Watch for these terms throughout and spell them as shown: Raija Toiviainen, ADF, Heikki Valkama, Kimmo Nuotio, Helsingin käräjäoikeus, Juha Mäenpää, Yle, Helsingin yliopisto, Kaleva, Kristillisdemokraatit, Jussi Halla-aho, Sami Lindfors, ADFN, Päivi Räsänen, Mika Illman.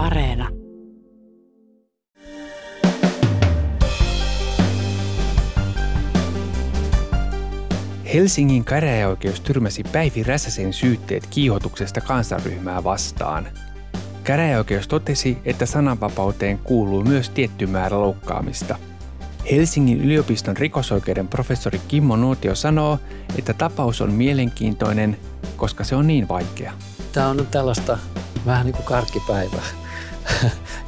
Areena. Helsingin käräjäoikeus tyrmäsi Päivi Räsäsen syytteet kiihotuksesta kansanryhmää vastaan. Käräjäoikeus totesi, että sananvapauteen kuuluu myös tietty määrä loukkaamista. Helsingin yliopiston rikosoikeuden professori Kimmo Nuotio sanoo, että tapaus on mielenkiintoinen, koska se on niin vaikea. Tämä on nyt tällaista vähän niin kuin karkkipäivä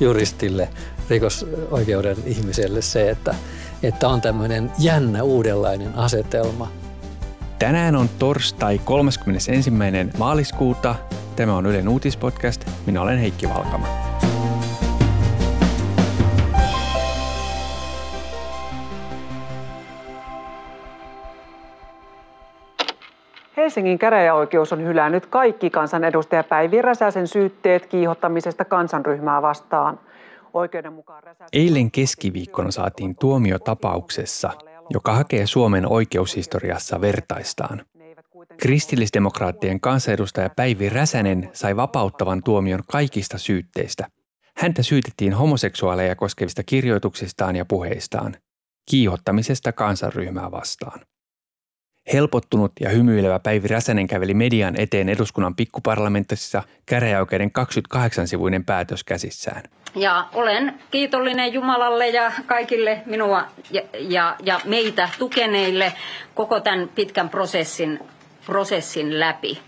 juristille, rikosoikeuden ihmiselle se, että on tämmöinen jännä uudenlainen asetelma. Tänään on torstai 31. maaliskuuta. Tämä on Ylen uutispodcast. Minä olen Heikki Valkama. Helsingin käräjäoikeus on hylännyt kaikki kansanedustaja Päivi Räsäsen syytteet kiihottamisesta kansanryhmää vastaan. Eilen keskiviikkona saatiin tuomio tapauksessa, joka hakee Suomen oikeushistoriassa vertaistaan. Kristillisdemokraattien kansanedustaja Päivi Räsänen sai vapauttavan tuomion kaikista syytteistä. Häntä syytettiin homoseksuaaleja koskevista kirjoituksistaan ja puheistaan, kiihottamisesta kansanryhmää vastaan. Helpottunut ja hymyilevä Päivi Räsänen käveli median eteen eduskunnan pikkuparlamentissa käräjäoikeuden 28-sivuinen päätös käsissään. Ja olen kiitollinen Jumalalle ja kaikille minua ja meitä tukeneille koko tämän pitkän prosessin läpi.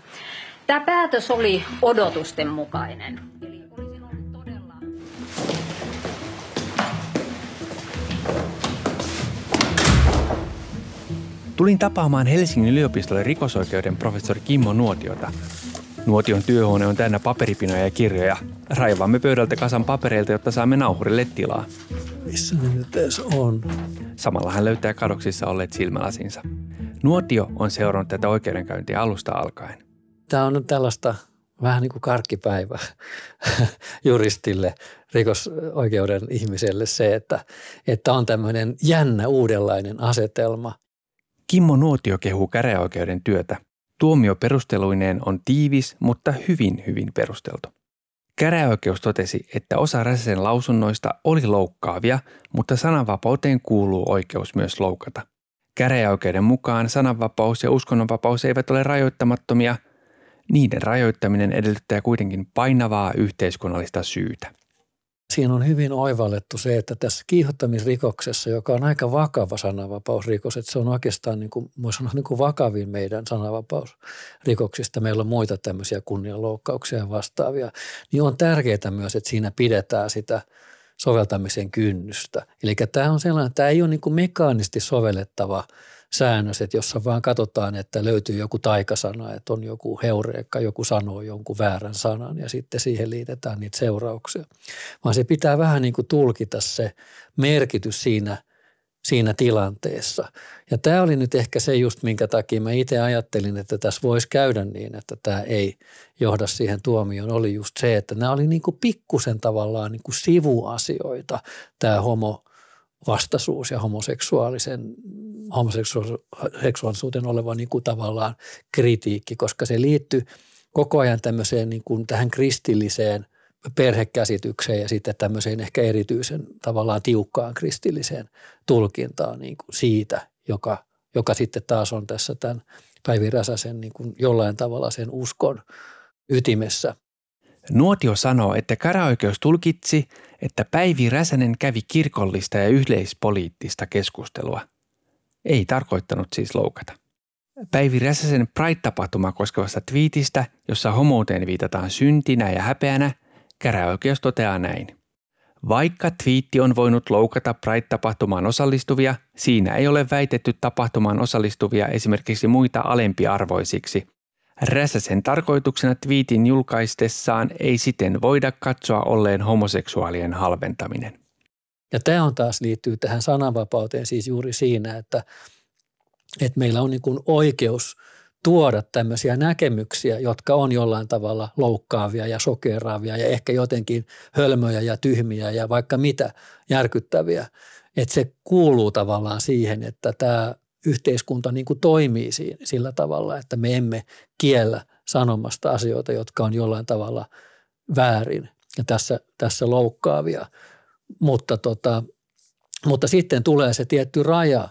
Tämä päätös oli odotusten mukainen. Tulin tapaamaan Helsingin yliopistolle rikosoikeuden professori Kimmo Nuotiota. Nuotion työhuone on täynnä paperipinoja ja kirjoja. Raivaamme pöydältä kasan papereilta, jotta saamme nauhurille tilaa. Missä ne nyt edes on? Samalla hän löytää kadoksissa olleet silmälasinsa. Nuotio on seurannut tätä oikeudenkäyntiä alusta alkaen. Tämä on nyt tällaista vähän niin kuin karkkipäivä juristille, rikosoikeuden ihmiselle se, että on tämmöinen jännä uudenlainen asetelma. Kimmo Nuotio kehuu käräjäoikeuden työtä. Tuomio perusteluineen on tiivis, mutta hyvin perusteltu. Käräjäoikeus totesi, että osa Räsäsen lausunnoista oli loukkaavia, mutta sananvapauteen kuuluu oikeus myös loukata. Käräjäoikeuden mukaan sananvapaus ja uskonnonvapaus eivät ole rajoittamattomia. Niiden rajoittaminen edellyttää kuitenkin painavaa yhteiskunnallista syytä. Siinä on hyvin oivallettu se, että tässä kiihottamisrikoksessa, joka on aika vakava sananvapausrikos, että se on oikeastaan, niin kuin vakavin meidän sananvapausrikoksista, meillä on muita tämmöisiä kunnianloukkauksia ja vastaavia, niin on tärkeää myös, että siinä pidetään sitä soveltamisen kynnystä. Eli tämä on sellainen, että tämä ei ole niin kuin mekaanisesti sovellettava säännös, että jossa vaan katsotaan, että löytyy joku taikasana, että on joku heureekka, joku sanoo jonkun väärän sanan ja sitten siihen liitetään niitä seurauksia. Vaan se pitää vähän niin kuin tulkita se merkitys siinä tilanteessa. Ja tämä oli nyt ehkä se just, minkä takia mä itse ajattelin, että tässä voisi käydä niin, että tämä ei johda siihen tuomioon, oli just se, että nämä oli niin kuin pikkusen tavallaan niin kuin sivuasioita, tämä homovastaisuus ja homoseksuaalisuuden oleva niin kuin tavallaan kritiikki, koska se liittyy koko ajan tämmöiseen niin kuin tähän kristilliseen perhekäsitykseen ja sitten tämmöiseen ehkä erityisen tavallaan tiukkaan kristilliseen tulkintaan niin kuin siitä, joka sitten taas on tässä tämän Päivi Räsäsen niin kuin jollain tavalla sen uskon ytimessä. Nuotio sanoo, että käräjäoikeus tulkitsi, että Päivi Räsänen kävi kirkollista ja yleispoliittista keskustelua. Ei tarkoittanut siis loukata. Päivi Räsäsen Pride-tapahtumaa koskevasta twiitistä, jossa homouteen viitataan syntinä ja häpeänä, käräjäoikeus toteaa näin. Vaikka twiitti on voinut loukata Pride-tapahtumaan osallistuvia, siinä ei ole väitetty tapahtumaan osallistuvia esimerkiksi muita alempiarvoisiksi. Räsäsen tarkoituksena twiitin julkaistessaan ei siten voida katsoa olleen homoseksuaalien halventaminen. Ja tämä on taas liittyy tähän sananvapauteen siis juuri siinä, että meillä on niin kuin oikeus tuoda tämmöisiä näkemyksiä, jotka on jollain tavalla loukkaavia ja sokeraavia ja ehkä jotenkin hölmöjä ja tyhmiä ja vaikka mitä järkyttäviä. Että se kuuluu tavallaan siihen, että tämä yhteiskunta niin kuin toimii sillä tavalla, että me emme kiellä sanomasta asioita, jotka on jollain tavalla väärin. tässä loukkaavia. Mutta sitten tulee se tietty raja,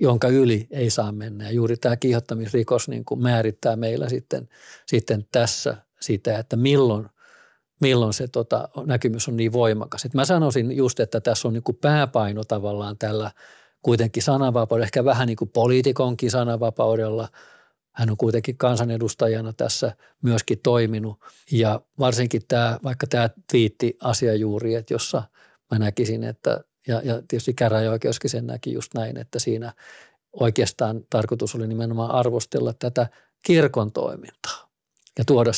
jonka yli ei saa mennä. Ja juuri tämä kiihottamisrikos niin kuin määrittää meillä sitten tässä sitä, että milloin se näkymys on niin voimakas. Et mä sanoisin just, että tässä on niin kuin pääpaino tavallaan tällä kuitenkin sananvapaudella, ehkä vähän niin kuin poliitikonkin sananvapaudella. Hän on kuitenkin kansanedustajana tässä myöskin toiminut. Ja varsinkin vaikka tämä twiitti-asia juuri, että jossa mä näkisin, että ja tietysti käräjäoikeuskin sen näki just näin, että siinä oikeastaan tarkoitus oli nimenomaan arvostella tätä kirkon toimintaa ja tuoda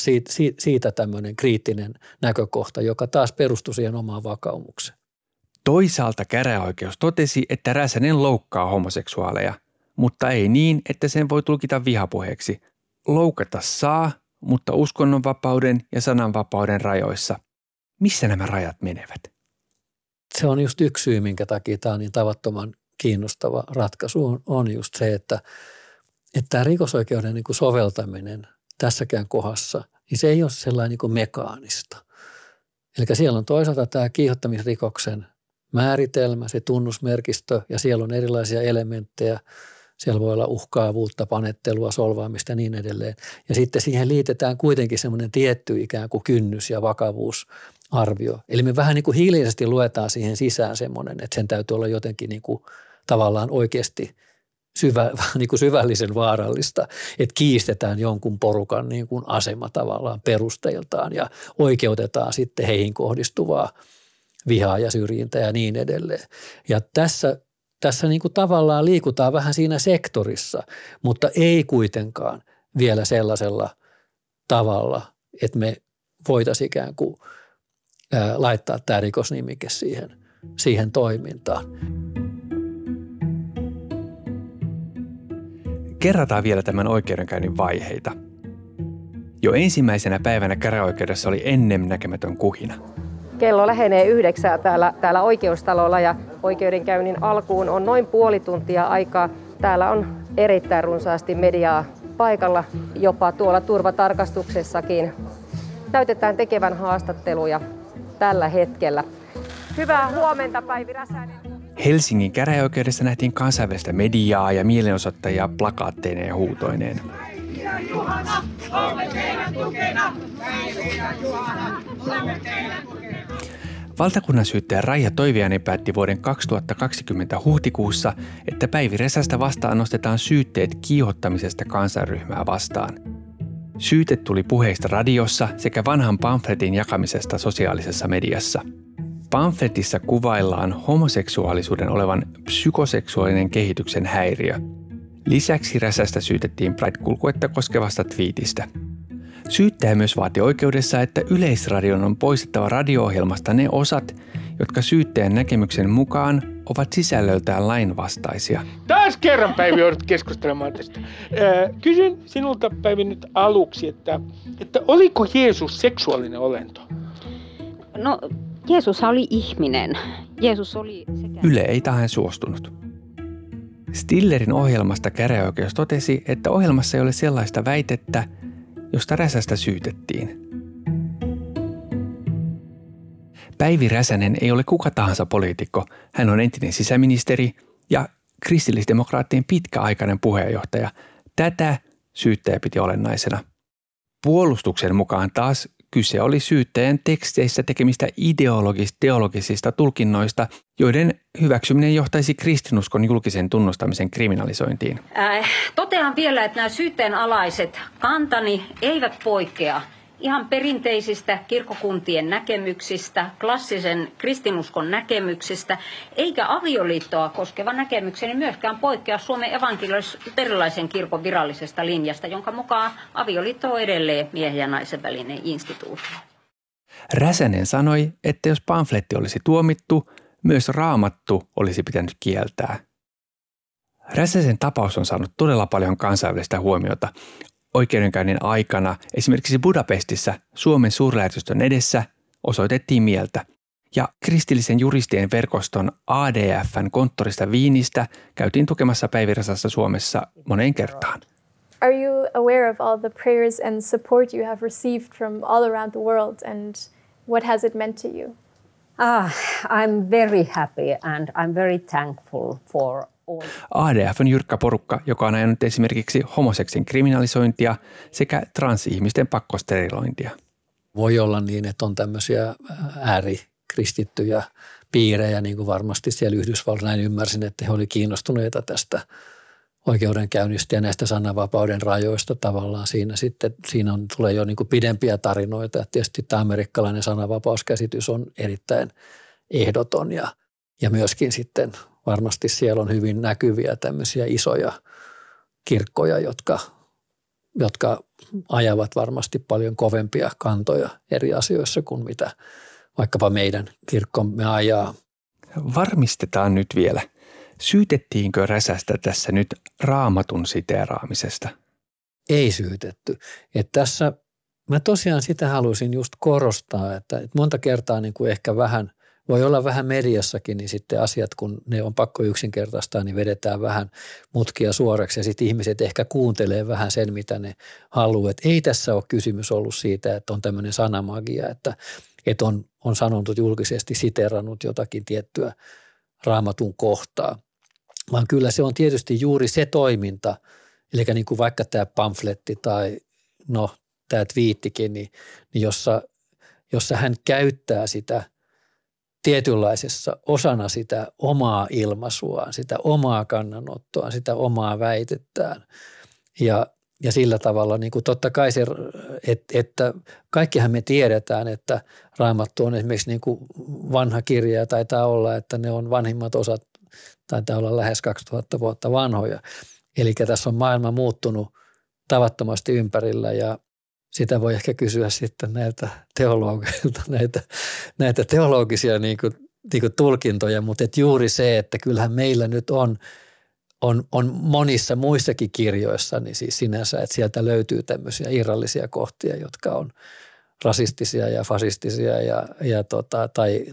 siitä tämmöinen kriittinen näkökohta, joka taas perustui siihen omaan vakaumukseen. Toisaalta käräjäoikeus totesi, että Räsänen loukkaa homoseksuaaleja, mutta ei niin, että sen voi tulkita vihapuheeksi. Loukata saa, mutta uskonnonvapauden ja sananvapauden rajoissa. Missä nämä rajat menevät? Se on just yksi syy, minkä takia tämä on niin tavattoman kiinnostava ratkaisu, on just se, että tämä rikosoikeuden niin kuin soveltaminen tässäkään kohdassa, niin se ei ole sellainen niin kuin mekaanista. Eli siellä on toisaalta tämä kiihottamisrikoksen määritelmä, se tunnusmerkistö, ja siellä on erilaisia elementtejä. Siellä voi olla uhkaavuutta, panettelua, solvaamista ja niin edelleen. Ja sitten siihen liitetään kuitenkin semmoinen tietty ikään kuin kynnys- ja vakavuusarvio. Eli me vähän niin kuin hiljaisesti luetaan siihen sisään semmoinen, että sen täytyy olla jotenkin niin kuin tavallaan oikeasti niin kuin syvällisen vaarallista, että kiistetään jonkun porukan niin kuin asema tavallaan perusteiltaan ja oikeutetaan sitten heihin kohdistuvaa vihaa ja syrjintää ja niin edelleen. Ja tässä niin kuin tavallaan liikutaan vähän siinä sektorissa, mutta ei kuitenkaan vielä sellaisella tavalla, että me voitaisiin ikään kuin laittaa tämä rikosnimike siihen toimintaan. Kerrataan vielä tämän oikeudenkäynnin vaiheita. Jo ensimmäisenä päivänä käräjäoikeudessa oli ennennäkemätön kuhina. Kello lähenee 9 täällä oikeustalolla ja oikeudenkäynnin alkuun on noin puoli tuntia aikaa. Täällä on erittäin runsaasti mediaa paikalla, jopa tuolla turvatarkastuksessakin. Näytetään tekevän haastatteluja tällä hetkellä. Hyvää huomenta, Päivi Räsänen. Helsingin käräjäoikeudessa nähtiin kansainvälistä mediaa ja mielenosoittajia plakaatteineen ja huutoineen. Juhana, tukena. Juhana, Valtakunnansyyttäjä Raija Toiviainen päätti vuoden 2020 huhtikuussa, että Päivi Räsästä vastaan nostetaan syytteet kiihottamisesta kansanryhmää vastaan. Syyte tuli puheista radiossa sekä vanhan pamfletin jakamisesta sosiaalisessa mediassa. Pamfletissa kuvaillaan homoseksuaalisuuden olevan psykoseksuaalinen kehityksen häiriö. Lisäksi Räsästä syytettiin Pride-kulkuetta koskevasta twiitistä. Syyttäjä myös vaati oikeudessa, että Yleisradion on poistettava radio-ohjelmasta ne osat, jotka syyttäjän näkemyksen mukaan ovat sisällöltään lainvastaisia. Taas kerran, Päivi, joudut keskustelemaan tästä. Kysyn sinulta, Päivi, nyt aluksi, että oliko Jeesus seksuaalinen olento? No, Jeesushan oli ihminen. Jeesus oli sekä... Yle ei tähän suostunut. Stillerin ohjelmasta käräjäoikeus totesi, että ohjelmassa ei ole sellaista väitettä, josta Räsästä syytettiin. Päivi Räsänen ei ole kuka tahansa poliitikko. Hän on entinen sisäministeri ja kristillisdemokraattien pitkäaikainen puheenjohtaja. Tätä syyttäjä piti olennaisena. Puolustuksen mukaan taas kyse oli syyttäjän teksteissä tekemistä ideologis-teologisista tulkinnoista, joiden hyväksyminen johtaisi kristinuskon julkisen tunnustamisen kriminalisointiin. Totean vielä, että nämä syytteen alaiset kantani eivät poikkea ihan perinteisistä kirkkokuntien näkemyksistä, klassisen kristinuskon näkemyksistä, eikä avioliittoa koskeva näkemykseni myöskään poikkea Suomen evankelis-luterilaisen kirkon virallisesta linjasta, jonka mukaan avioliitto on edelleen miehen ja naisen välinen instituutio. Räsänen sanoi, että jos pamfletti olisi tuomittu, myös Raamattu olisi pitänyt kieltää. Räsäsen tapaus on saanut todella paljon kansainvälistä huomiota. Oikeudenkäynnin aikana esimerkiksi Budapestissa Suomen suurlähetystön edessä osoitettiin mieltä. Ja kristillisen juristien verkoston ADFN konttorista Viinistä käytiin tukemassa Päivi Räsästä Suomessa moneen kertaan. Are you aware of all the prayers and support you have received from all around the world and What has it meant to you? I'm very happy and I'm very thankful for all. ADF on jyrkkä porukka, joka on ajanut esimerkiksi homoseksin kriminalisointia sekä transihmisten pakkosterilointia. Voi olla niin, että on tämmöisiä äärikristittyjä piirejä, niin kuin varmasti siellä Yhdysvalloissa näin ymmärsin, että he olivat kiinnostuneita tästä oikeudenkäynnistä ja näistä sananvapauden rajoista tavallaan siinä tulee jo niin kuin pidempiä tarinoita. Ja tietysti tämä amerikkalainen sananvapauskäsitys on erittäin ehdoton ja myöskin sitten varmasti siellä on hyvin näkyviä tämmöisiä isoja kirkkoja, jotka ajavat varmasti paljon kovempia kantoja eri asioissa kuin mitä vaikkapa meidän kirkkomme ajaa. Varmistetaan nyt vielä. Syytettiinkö Räsästä tässä nyt Raamatun siteeraamisesta? Ei syytetty. Että tässä mä tosiaan sitä halusin just korostaa, että monta kertaa niin kuin ehkä vähän, voi olla vähän mediassakin, niin sitten asiat, kun ne on pakko yksinkertaistaa, niin vedetään vähän mutkia suoraksi ja sitten ihmiset ehkä kuuntelee vähän sen, mitä ne haluaa. Että ei tässä ole kysymys ollut siitä, että on tämmöinen sanamagia, että on sanonut julkisesti siteerannut jotakin tiettyä Raamatun kohtaa. Vaan kyllä se on tietysti juuri se toiminta, eli niin kuin vaikka tämä pamfletti tai no tämä twiittikin, niin jossa hän käyttää sitä tietynlaisessa osana sitä omaa ilmaisuaan, sitä omaa kannanottoa, sitä omaa väitettään ja sillä tavalla niin kuin totta kai se, että kaikkihan me tiedetään, että Raamattu on esimerkiksi niin kuin vanha kirja ja taitaa olla, että ne on vanhimmat osat, taitaa olla lähes 2000 vuotta vanhoja. Eli tässä on maailma muuttunut tavattomasti ympärillä ja sitä voi ehkä kysyä sitten näiltä teologeilta, näitä teologisia niin kuin tulkintoja, mutta et juuri se, että kyllähän meillä nyt on monissa muissakin kirjoissa, niin siis sinänsä, että sieltä löytyy tämmöisiä irrallisia kohtia, jotka on rasistisia ja fasistisia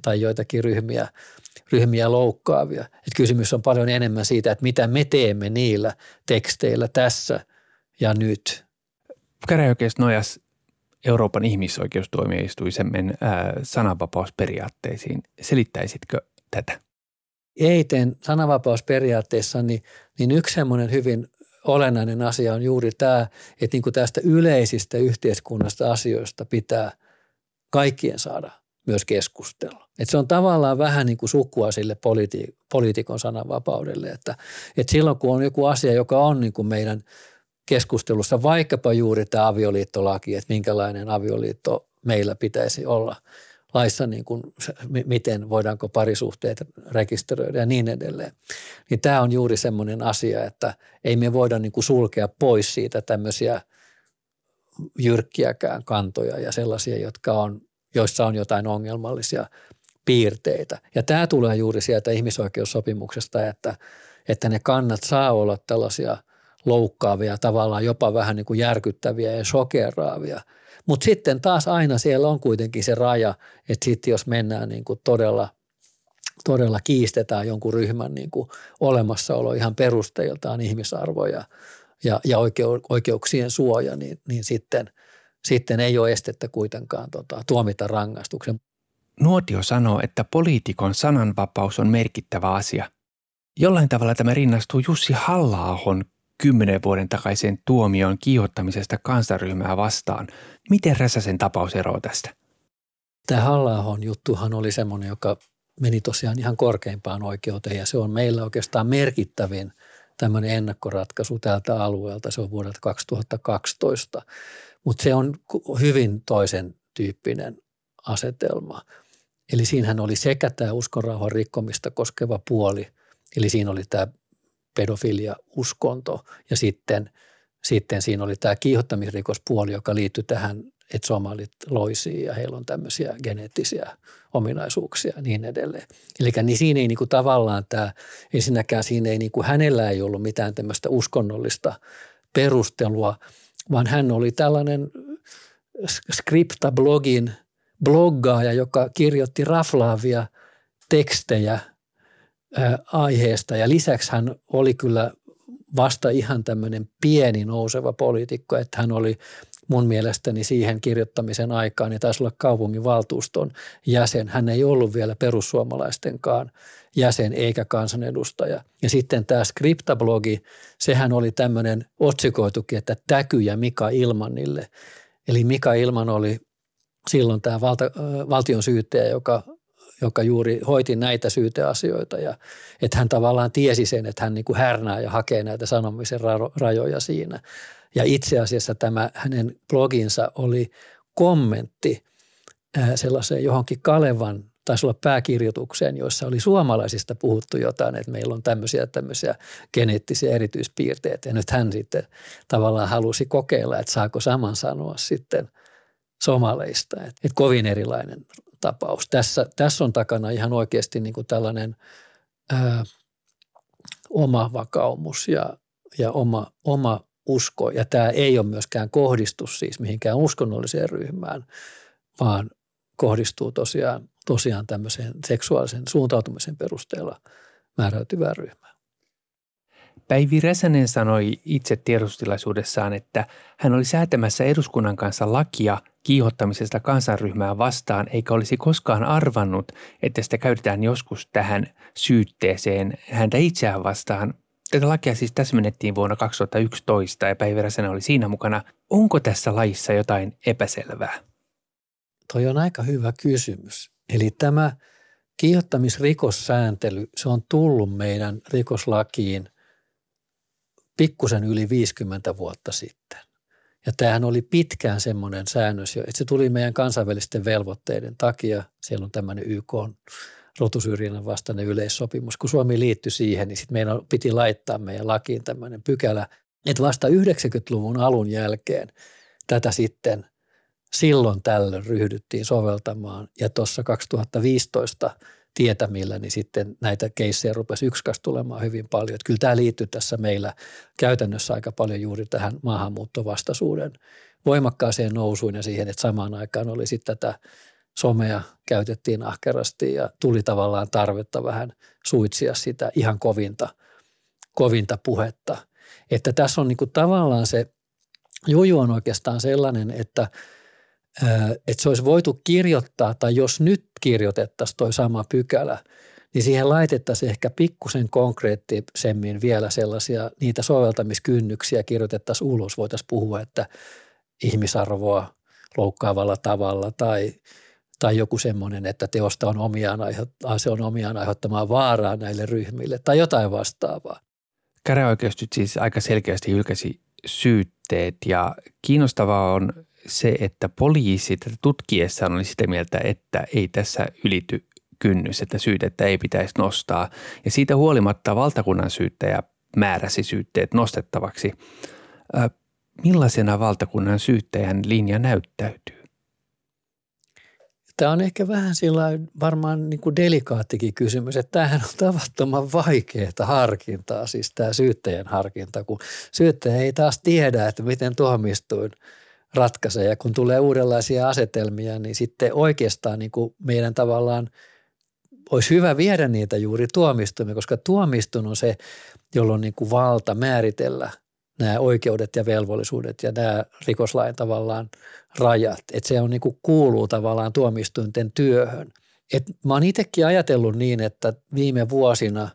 tai joitakin ryhmiä loukkaavia. Et kysymys on paljon enemmän siitä, että mitä me teemme niillä teksteillä tässä ja nyt. Käräjäoikeus nojasi Euroopan ihmisoikeustuomioistuimen sananvapausperiaatteisiin. Selittäisitkö tätä? Eiten sananvapausperiaatteessa niin yksi semmoinen hyvin olennainen asia on juuri tämä, että niin kuin tästä yleisistä yhteiskunnasta asioista pitää kaikkien saada myös keskustella. Että se on tavallaan vähän niin kuin sukua sille poliitikon sananvapaudelle, että silloin kun on joku asia, joka on niin kuin meidän keskustelussa, vaikkapa juuri tämä avioliittolaki, että minkälainen avioliitto meillä pitäisi olla laissa, niin kuin miten voidaanko parisuhteet rekisteröidä ja niin edelleen. Niin tämä on juuri semmoinen asia, että ei me voida niin kuin sulkea pois siitä tämmöisiä jyrkkiäkään kantoja ja sellaisia, joissa on jotain ongelmallisia piirteitä. Ja tämä tulee juuri sieltä ihmisoikeussopimuksesta, että ne kannat saa olla tällaisia loukkaavia, tavallaan jopa vähän niin kuin järkyttäviä ja shokeraavia. Mutta sitten taas aina siellä on kuitenkin se raja, että sitten jos mennään niin kuin todella kiistetään jonkun ryhmän niin kuin olemassaolo ihan perusteiltaan ihmisarvoja ja oikeuksien suoja, niin sitten ei ole estettä kuitenkaan tuomita rangaistuksen. Nuotio sanoo, että poliitikon sananvapaus on merkittävä asia. Jollain tavalla tämä rinnastuu Jussi Halla-ahon 10 vuoden takaisen tuomion kiihottamisesta kansanryhmää vastaan. Miten Räsäsen tapaus eroaa tästä? Tämä Halla-ahon juttuhan oli semmoinen, joka meni tosiaan ihan korkeimpaan oikeuteen ja se on meillä oikeastaan merkittävin tämmöinen ennakkoratkaisu tältä alueelta. Se on vuodelta 2012, mutta se on hyvin toisen tyyppinen asetelma. Eli siinähän oli sekä tämä uskonrauhan rikkomista koskeva puoli, eli siinä oli tämä pedofilia, uskonto ja sitten siinä oli tämä kiihottamisrikospuoli, joka liittyi tähän, että somalit loisiin ja heillä on tämmöisiä geneettisiä ominaisuuksia ja niin edelleen. Eli niin siinä ei niinku tavallaan tämä, ensinnäkään siinä ei niinku, hänellä ei ollut mitään tämmöistä uskonnollista perustelua, vaan hän oli tällainen Scripta-blogin bloggaaja, joka kirjoitti raflaavia tekstejä aiheesta ja lisäksi hän oli kyllä vasta ihan tämmöinen pieni nouseva poliitikko, että hän oli mun mielestäni siihen kirjoittamisen aikaan, niin taisi olla kaupunginvaltuuston jäsen. Hän ei ollut vielä perussuomalaistenkaan jäsen eikä kansanedustaja. Ja sitten tämä Skripta-blogi, sehän oli tämmöinen otsikoitukin, että täkyjä Mika Illmanille. Eli Mika Illman oli silloin tämä valtion syyttäjä, joka juuri hoiti näitä syyteasioita ja että hän tavallaan tiesi sen, että hän niin kuin härnää ja hakee näitä sanomisen rajoja siinä. Ja itse asiassa tämä hänen bloginsa oli kommentti sellaiseen johonkin Kalevan, taisi olla pääkirjoitukseen, joissa oli suomalaisista puhuttu jotain, että meillä on tämmöisiä geneettisiä erityispiirteitä. Ja nyt hän sitten tavallaan halusi kokeilla, että saako saman sanoa sitten somaleista, että kovin erilainen tapaus. Tässä on takana ihan oikeasti niin kuin tällainen oma vakaumus ja oma usko. Ja tämä ei ole myöskään kohdistu siis mihinkään uskonnolliseen ryhmään, vaan kohdistuu tosiaan tämmöiseen seksuaalisen suuntautumisen perusteella määräytyvään ryhmään. Päivi Räsänen sanoi itse tiedotustilaisuudessaan, että hän oli säätämässä eduskunnan kanssa lakia kiihottamisesta kansanryhmää vastaan, eikä olisi koskaan arvannut, että sitä käytetään joskus tähän syytteeseen häntä itseään vastaan. Tätä lakia siis täsmennettiin vuonna 2011 ja Päivi Räsänen oli siinä mukana. Onko tässä laissa jotain epäselvää? Toi on aika hyvä kysymys. Eli tämä kiihottamisrikossääntely, se on tullut meidän rikoslakiin pikkusen yli 50 vuotta sitten. Ja tämähän oli pitkään semmoinen säännös jo, että se tuli meidän kansainvälisten velvoitteiden takia. Siellä on tämmöinen YK:n rotusyrjinnän vastainen yleissopimus. Kun Suomi liittyi siihen, niin sitten meidän piti laittaa meidän lakiin tämmöinen pykälä, että vasta 90-luvun alun jälkeen tätä sitten silloin tällöin ryhdyttiin soveltamaan. Ja tuossa 2015 tietämillä, niin sitten näitä keissejä rupesi yksikäs tulemaan hyvin paljon. Että kyllä tämä liittyy tässä meillä käytännössä aika paljon juuri tähän maahanmuuttovastaisuuden voimakkaaseen nousuun ja siihen, että samaan aikaan oli sitten tätä somea käytettiin ahkerasti ja tuli tavallaan tarvetta vähän suitsia sitä ihan kovinta puhetta. Että tässä on niin kuin tavallaan se juju on oikeastaan sellainen, että se olisi voitu kirjoittaa, tai jos nyt kirjoitettaisiin toi sama pykälä, niin siihen laitettaisiin ehkä pikkusen konkreettisemmin vielä sellaisia, niitä soveltamiskynnyksiä kirjoitettaisiin ulos. Voitaisiin puhua, että ihmisarvoa loukkaavalla tavalla tai joku semmoinen, että teosta on omiaan aiheuttamaan vaaraa näille ryhmille tai jotain vastaavaa. Käräjäoikeus nyt siis aika selkeästi hylkäsi syytteet ja kiinnostavaa on se, että poliisi tätä tutkiessaan oli sitä mieltä, että ei tässä ylity kynnys, että syytettä ei pitäisi nostaa. Ja siitä huolimatta valtakunnan syyttäjä määräsi syytteet nostettavaksi. Millaisena valtakunnan syyttäjän linja näyttäytyy? Tämä on ehkä vähän sillain varmaan niin kuin delikaattikin kysymys, että tämähän on tavattoman vaikeaa harkintaa, siis tämä syyttäjän harkinta, kun syyttäjä ei taas tiedä, että miten tuomistuin ratkaisee. Ja kun tulee uudenlaisia asetelmia, niin sitten oikeastaan niin kuin meidän tavallaan olisi hyvä viedä niitä juuri tuomistumme, koska tuomistun on se, jolla on niin kuin valta määritellä nämä oikeudet ja velvollisuudet ja nämä rikoslain tavallaan rajat. Että se on niin kuin kuuluu tavallaan tuomistuinten työhön. Et mä oon itsekin ajatellut niin, että viime vuosina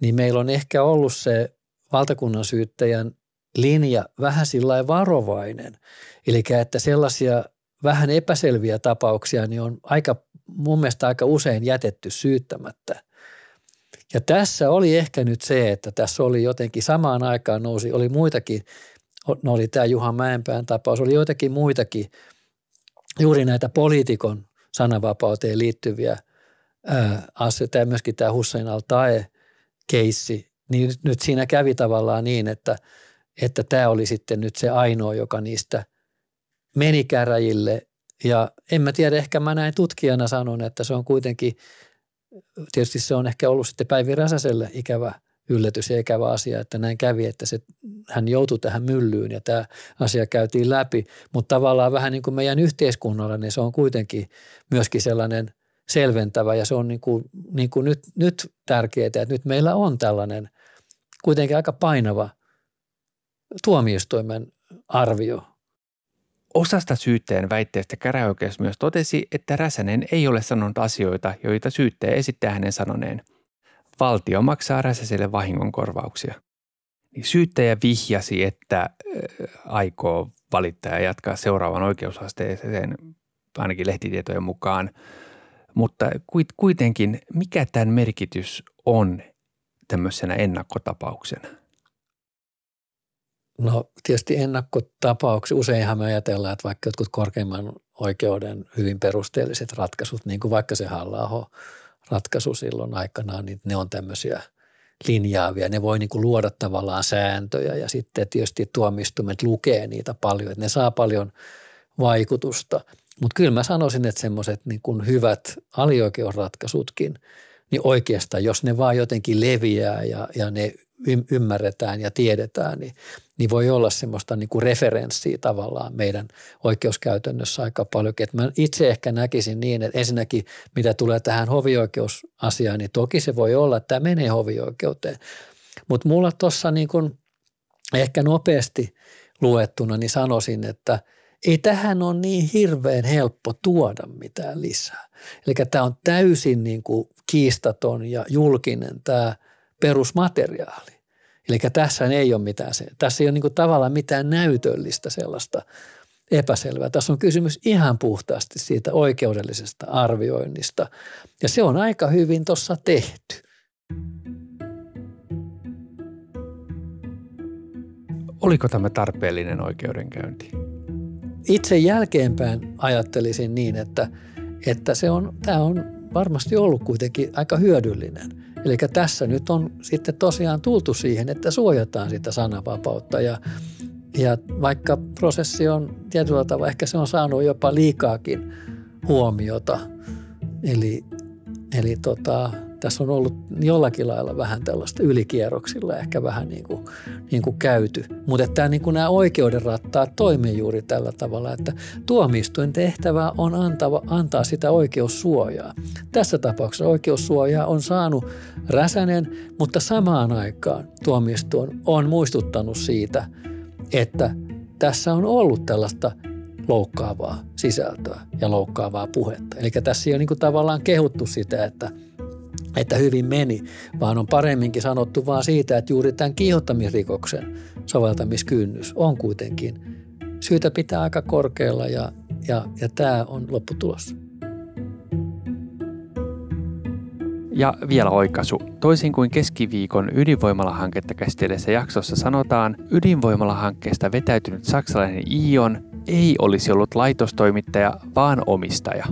niin meillä on ehkä ollut se valtakunnan syyttäjän linja vähän sillain varovainen. Eli että sellaisia vähän epäselviä tapauksia niin on mun mielestä aika usein jätetty syyttämättä. Ja tässä oli ehkä nyt se, että tässä oli jotenkin samaan aikaan oli muitakin, no oli tämä Juha Mäenpään tapaus, oli joitakin muitakin juuri näitä poliitikon sananvapauteen liittyviä asioita ja myöskin tämä Hussein al-Tae-keissi, niin nyt siinä kävi tavallaan niin, että tämä oli sitten nyt se ainoa, joka niistä meni käräjille. Ja en mä tiedä, ehkä mä näin tutkijana sanon, että se on kuitenkin, tietysti se on ehkä ollut sitten Päivi Räsäselle ikävä yllätys ja ikävä asia, että näin kävi, että hän joutui tähän myllyyn ja tämä asia käytiin läpi. Mutta tavallaan vähän niin kuin meidän yhteiskunnalla, niin se on kuitenkin myöskin sellainen selventävä ja se on niin kuin nyt tärkeää, että nyt meillä on tällainen kuitenkin aika painava tuomioistuimen arvio. Osasta syyttäjän väitteestä käräjäoikeus myös totesi, että Räsänen ei ole sanonut asioita, joita syyttäjä esittää hänen sanoneen. Valtio maksaa Räsäselle vahingonkorvauksia. Syyttäjä vihjasi, että aikoo valittaja jatkaa seuraavan oikeusasteeseen, ainakin lehtitietojen mukaan. Mutta kuitenkin, mikä tämän merkitys on tämmöisenä ennakkotapauksena? No tietysti ennakkotapauksia. Useinhan me ajatellaan, että vaikka jotkut korkeimman oikeuden hyvin perusteelliset ratkaisut, niin kuin vaikka se Halla-aho ratkaisu silloin aikanaan, niin ne on tämmöisiä linjaavia. Ne voi niin kuin luoda tavallaan sääntöjä ja sitten tietysti tuomioistuimet lukee niitä paljon, että ne saa paljon vaikutusta. Mutta kyllä mä sanoisin, että semmoiset niin kuin hyvät alioikeusratkaisutkin, niin oikeastaan jos ne vaan jotenkin leviää ja ne ymmärretään ja tiedetään, niin voi olla semmoista niin kuin referenssiä tavallaan meidän oikeuskäytännössä aika paljon. Et mä itse ehkä näkisin niin, että ensinnäkin mitä tulee tähän hovioikeusasiaan, niin toki se voi olla, että tämä menee hovioikeuteen. Mutta mulla tuossa niin kuin ehkä nopeasti luettuna niin sanoisin, että ei tähän ole niin hirveän helppo tuoda mitään lisää. Eli tämä on täysin niin kuin kiistaton ja julkinen tämä perusmateriaali. Eli tässä ei ole mitään, tässä ei ole niinku tavallaan mitään näytöllistä sellaista epäselvää. Tässä on kysymys ihan puhtaasti siitä oikeudellisesta arvioinnista ja se on aika hyvin tuossa tehty. Oliko tämä tarpeellinen oikeudenkäynti? Itse jälkeenpäin ajattelisin niin, että tämä on varmasti ollut kuitenkin aika hyödyllinen. Eli tässä nyt on sitten tosiaan tultu siihen, että suojataan sitä sananvapautta ja vaikka prosessi on tietyllä tavalla, ehkä se on saanut jopa liikaakin huomiota. Eli tässä on ollut jollakin lailla vähän tällaista ylikierroksilla ehkä vähän niin kuin käyty. Mutta tämä, niin kuin nämä oikeudenrattaat toimii juuri tällä tavalla, että tuomioistuin tehtävä on antaa sitä oikeussuojaa. Tässä tapauksessa oikeussuojaa on saanut Räsänen, mutta samaan aikaan tuomioistuin on muistuttanut siitä, että tässä on ollut tällaista loukkaavaa sisältöä ja loukkaavaa puhetta. Eli tässä ei ole niin kuin tavallaan kehuttu sitä, että hyvin meni, vaan on paremminkin sanottu vaan siitä, että juuri tämän kiihottamisrikoksen soveltamiskynnys on kuitenkin syytä pitää aika korkealla ja tämä on lopputulos. Ja vielä oikaisu. Toisin kuin keskiviikon ydinvoimalahanketta käsitelleessä jaksossa sanotaan, ydinvoimalahankkeesta vetäytynyt saksalainen Ion ei olisi ollut laitostoimittaja, vaan omistaja.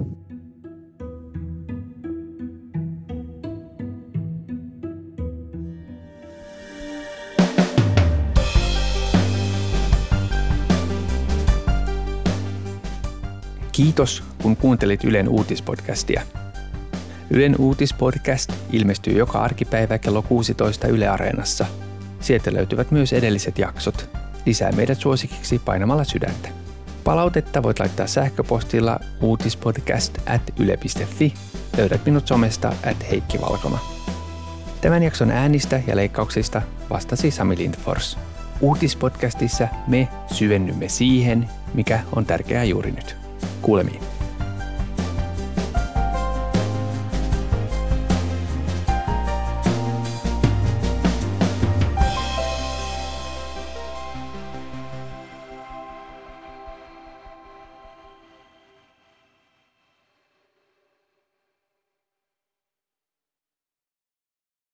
Kiitos, kun kuuntelit Ylen uutispodcastia. Ylen uutispodcast ilmestyy joka arkipäivä kello 16 Yle Areenassa. Sieltä löytyvät myös edelliset jaksot. Lisää meidät suosikiksi painamalla sydäntä. Palautetta voit laittaa sähköpostilla uutispodcast@yle.fi. Löydät minut somesta @Heikki Valkama. Tämän jakson äänistä ja leikkauksista vastasi Sami Lindfors. Uutispodcastissa me syvennymme siihen, mikä on tärkeää juuri nyt. Kuulemiin.